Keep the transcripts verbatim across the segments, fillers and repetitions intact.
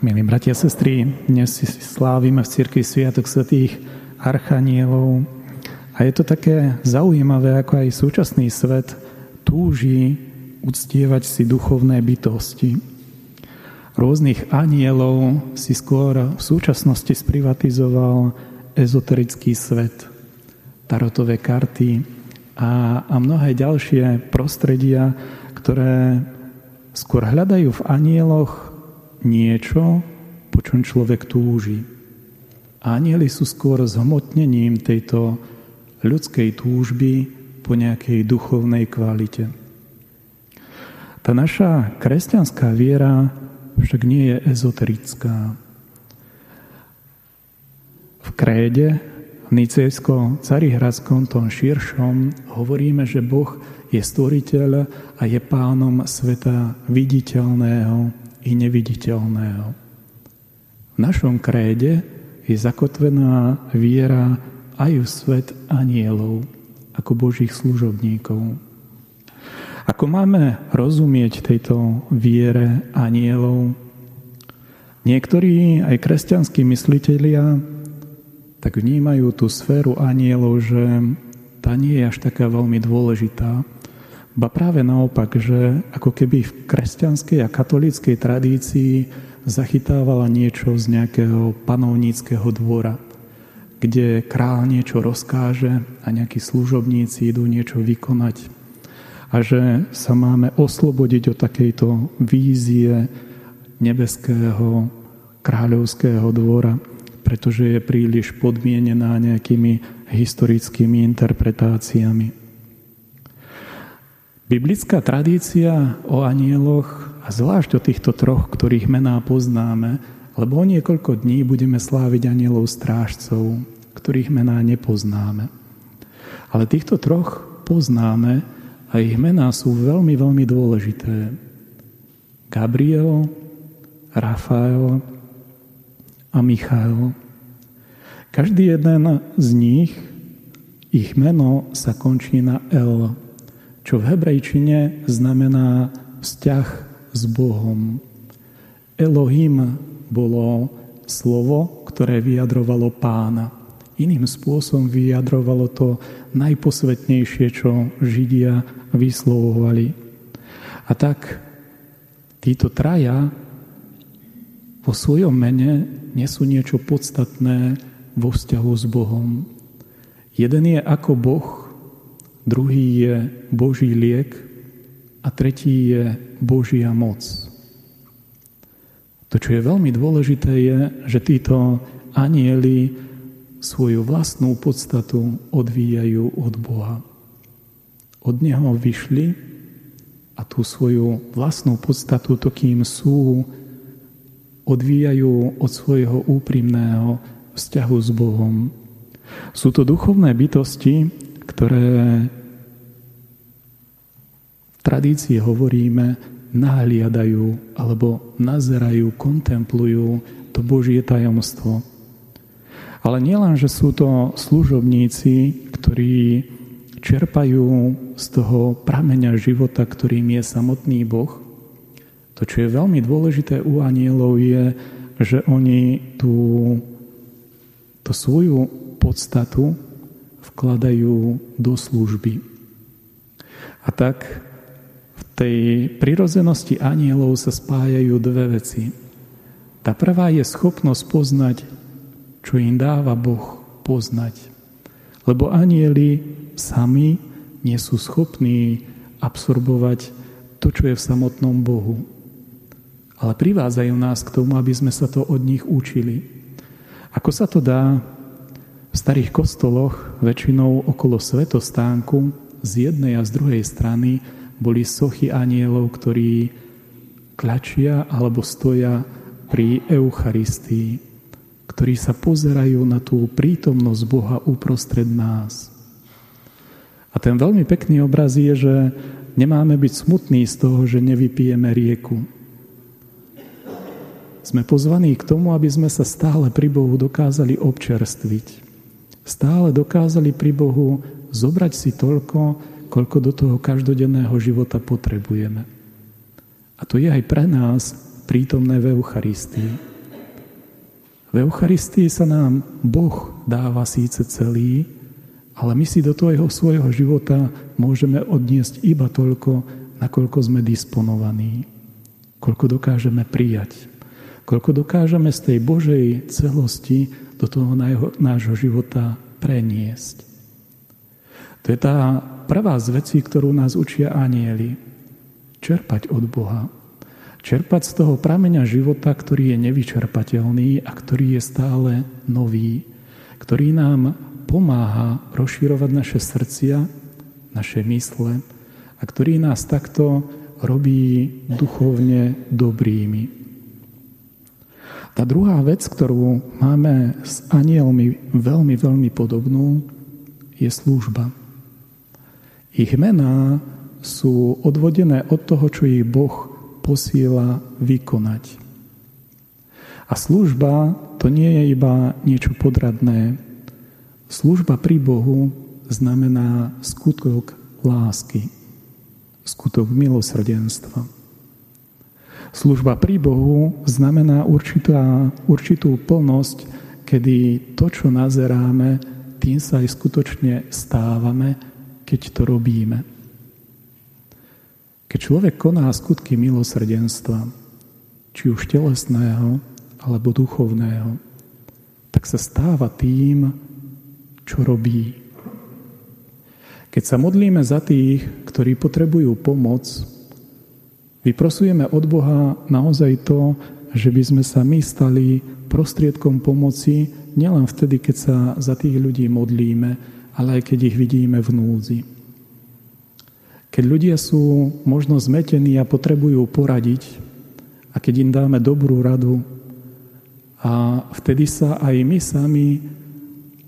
Milí bratia a sestry, dnes si slávime v cirkvi sviatok svätých archanielov a je to také zaujímavé, ako aj súčasný svet túži uctievať si duchovné bytosti. Rôznych anielov si skôr v súčasnosti sprivatizoval ezoterický svet, tarotové karty a, a mnohé ďalšie prostredia, ktoré skôr hľadajú v anieloch niečo, po čom človek túži. A anjeli sú skôr zhmotnením tejto ľudskej túžby po nejakej duchovnej kvalite. Tá naša kresťanská viera však nie je ezoterická. V kréde, v nicejsko-carihradskom tom širšom, hovoríme, že Boh je stvoriteľ a je pánom sveta viditeľného i neviditeľného. V našom kréde je zakotvená viera aj v svet anjelov, ako Božích služobníkov. Ako máme rozumieť tejto viere anjelov? Niektorí aj kresťanskí myslitelia tak vnímajú tú sféru anjelov, že tá nie je až taká veľmi dôležitá. Ba práve naopak, že ako keby v kresťanskej a katolíckej tradícii zachytávala niečo z nejakého panovníckeho dvora, kde kráľ niečo rozkáže a nejakí služobníci idú niečo vykonať. A že sa máme oslobodiť od takejto vízie nebeského kráľovského dvora, pretože je príliš podmienená nejakými historickými interpretáciami. Biblická tradícia o anjeloch, a zvlášť o týchto troch, ktorých mená poznáme, lebo o niekoľko dní budeme sláviť anjelov strážcov, ktorých mená nepoznáme. Ale týchto troch poznáme a ich mená sú veľmi, veľmi dôležité. Gabriel, Rafael a Michael. Každý jeden z nich, ich meno sa končí na El, čo v hebrejčine znamená vzťah s Bohom. Elohim bolo slovo, ktoré vyjadrovalo Pána. Iným spôsobom vyjadrovalo to najposvetnejšie, čo Židia vyslovovali. A tak títo traja vo svojom mene nesú niečo podstatné vo vzťahu s Bohom. Jeden je ako Boh, druhý je Boží liek a tretí je Božia moc. To, čo je veľmi dôležité, je, že títo anjeli svoju vlastnú podstatu odvíjajú od Boha. Od Neho vyšli a tú svoju vlastnú podstatu, to kým sú, odvíjajú od svojho úprimného vzťahu s Bohom. Sú to duchovné bytosti, ktoré v tradícii hovoríme, nahliadajú alebo nazerajú, kontemplujú to Božie tajomstvo. Ale nielen, že sú to služobníci, ktorí čerpajú z toho prameňa života, ktorým je samotný Boh. To, čo je veľmi dôležité u anjelov, je, že oni tú, tú svoju podstatu vkladajú do služby. A tak v tej prirodzenosti anjelov sa spájajú dve veci. Tá prvá je schopnosť poznať, čo im dáva Boh poznať. Lebo anjeli sami nie sú schopní absorbovať to, čo je v samotnom Bohu. Ale privádzajú nás k tomu, aby sme sa to od nich učili. Ako sa to dá? V starých kostoloch, väčšinou okolo svetostánku, z jednej a z druhej strany boli sochy anjelov, ktorí kľačia alebo stoja pri Eucharistii, ktorí sa pozerajú na tú prítomnosť Boha uprostred nás. A ten veľmi pekný obraz je, že nemáme byť smutní z toho, že nevypijeme rieku. Sme pozvaní k tomu, aby sme sa stále pri Bohu dokázali občerstviť. Stále dokázali pri Bohu zobrať si toľko, koľko do toho každodenného života potrebujeme. A to je aj pre nás prítomné v Eucharistii. V Eucharistii sa nám Boh dáva síce celý, ale my si do toho svojho života môžeme odniesť iba toľko, nakoľko sme disponovaní, koľko dokážeme prijať, koľko dokážeme z tej Božej celosti do toho nášho života preniesť. To je tá prvá z vecí, ktorú nás učia anjeli. Čerpať od Boha. Čerpať z toho prameňa života, ktorý je nevyčerpateľný a ktorý je stále nový. Ktorý nám pomáha rozširovať naše srdcia, naše mysle a ktorý nás takto robí duchovne dobrými. Tá druhá vec, ktorú máme s anjelmi veľmi, veľmi podobnú, je služba. Ich mená sú odvodené od toho, čo ich Boh posiela vykonať. A služba to nie je iba niečo podradné. Služba pri Bohu znamená skutok lásky, skutok milosrdenstva. Služba pri Bohu znamená určitá, určitú plnosť, kedy to, čo nazeráme, tým sa aj skutočne stávame, keď to robíme. Keď človek koná skutky milosrdenstva, či už telesného, alebo duchovného, tak sa stáva tým, čo robí. Keď sa modlíme za tých, ktorí potrebujú pomoc, vyprosujeme od Boha naozaj to, že by sme sa my stali prostriedkom pomoci nielen vtedy, keď sa za tých ľudí modlíme, ale aj keď ich vidíme v núdzi. Keď ľudia sú možno zmetení a potrebujú poradiť a keď im dáme dobrú radu a vtedy sa aj my sami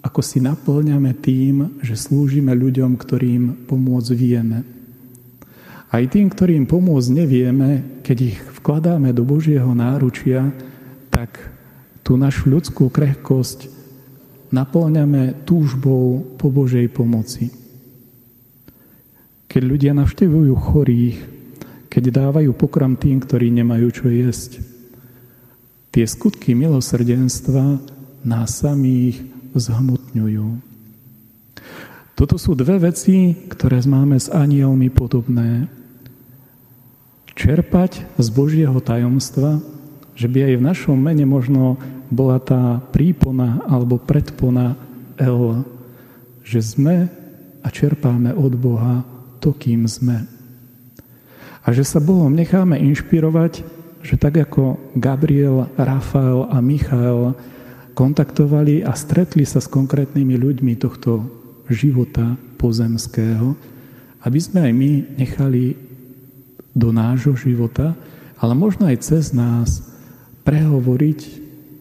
ako si naplňame tým, že slúžime ľuďom, ktorým pomôcť vieme. Aj tým, ktorým pomôcť nevieme, keď ich vkladáme do Božieho náručia, tak tú našu ľudskú krehkosť naplňame túžbou po Božej pomoci. Keď ľudia navštevujú chorých, keď dávajú pokrm tým, ktorí nemajú čo jesť, tie skutky milosrdenstva nás samých zhmotňujú. Toto sú dve veci, ktoré máme s anjelmi podobné. Čerpať z Božieho tajomstva, že by aj v našom mene možno bola tá prípona alebo predpona El, že sme a čerpáme od Boha to, kým sme. A že sa Bohom necháme inšpirovať, že tak ako Gabriel, Rafael a Michael kontaktovali a stretli sa s konkrétnymi ľuďmi tohto života pozemského, aby sme aj my nechali do nášho života, ale možno aj cez nás prehovoriť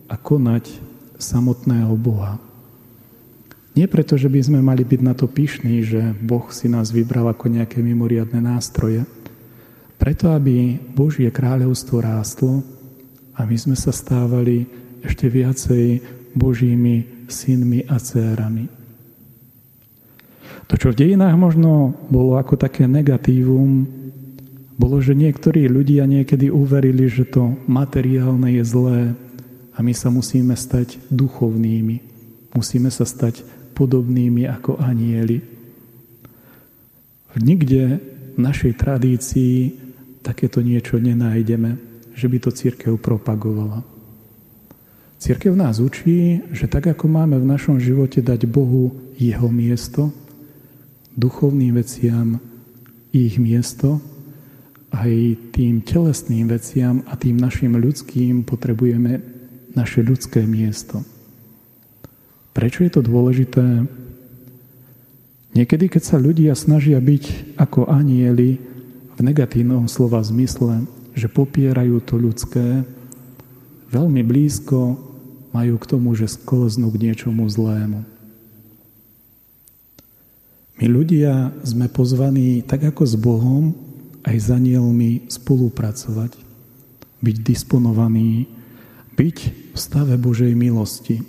a konať samotného Boha. Nie preto, že by sme mali byť na to pyšní, že Boh si nás vybral ako nejaké mimoriadne nástroje. Preto, aby Božie kráľovstvo rástlo a my sme sa stávali ešte viacej Božími synmi a dcérami. To, čo v dejinách možno bolo ako také negatívum, bolo, že niektorí ľudia niekedy uverili, že to materiálne je zlé, a my sa musíme stať duchovnými. Musíme sa stať podobnými ako anjeli. Nikde v našej tradícii takéto niečo nenájdeme, že by to cirkev propagovala. Cirkev nás učí, že tak, ako máme v našom živote dať Bohu jeho miesto, duchovným veciam ich miesto, aj tým telesným veciam a tým našim ľudským potrebujeme naše ľudské miesto. Prečo je to dôležité? Niekedy, keď sa ľudia snažia byť ako anjeli v negatívnom slova zmysle, že popierajú to ľudské, veľmi blízko majú k tomu, že sklznú k niečomu zlému. My ľudia sme pozvaní tak ako s Bohom aj s anjelmi spolupracovať, byť disponovaní, byť v stave Božej milosti.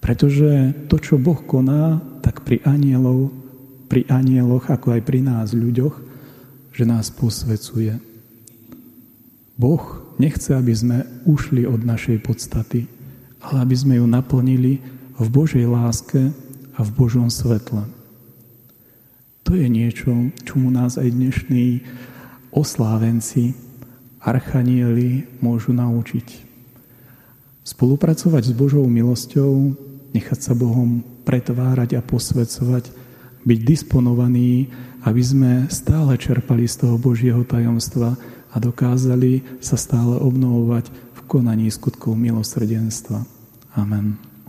Pretože to, čo Boh koná, tak pri anjelov, pri anjeloch, ako aj pri nás ľuďoch, že nás posvecuje. Boh nechce, aby sme ušli od našej podstaty, ale aby sme ju naplnili v Božej láske a v Božom svetle. To je niečo, čomu nás aj dnešní oslávenci, archanieli môžu naučiť. Spolupracovať s Božou milosťou, nechať sa Bohom pretvárať a posvedzovať, byť disponovaní, aby sme stále čerpali z toho Božieho tajomstva a dokázali sa stále obnovovať v konaní skutkov milosrdenstva. Amen.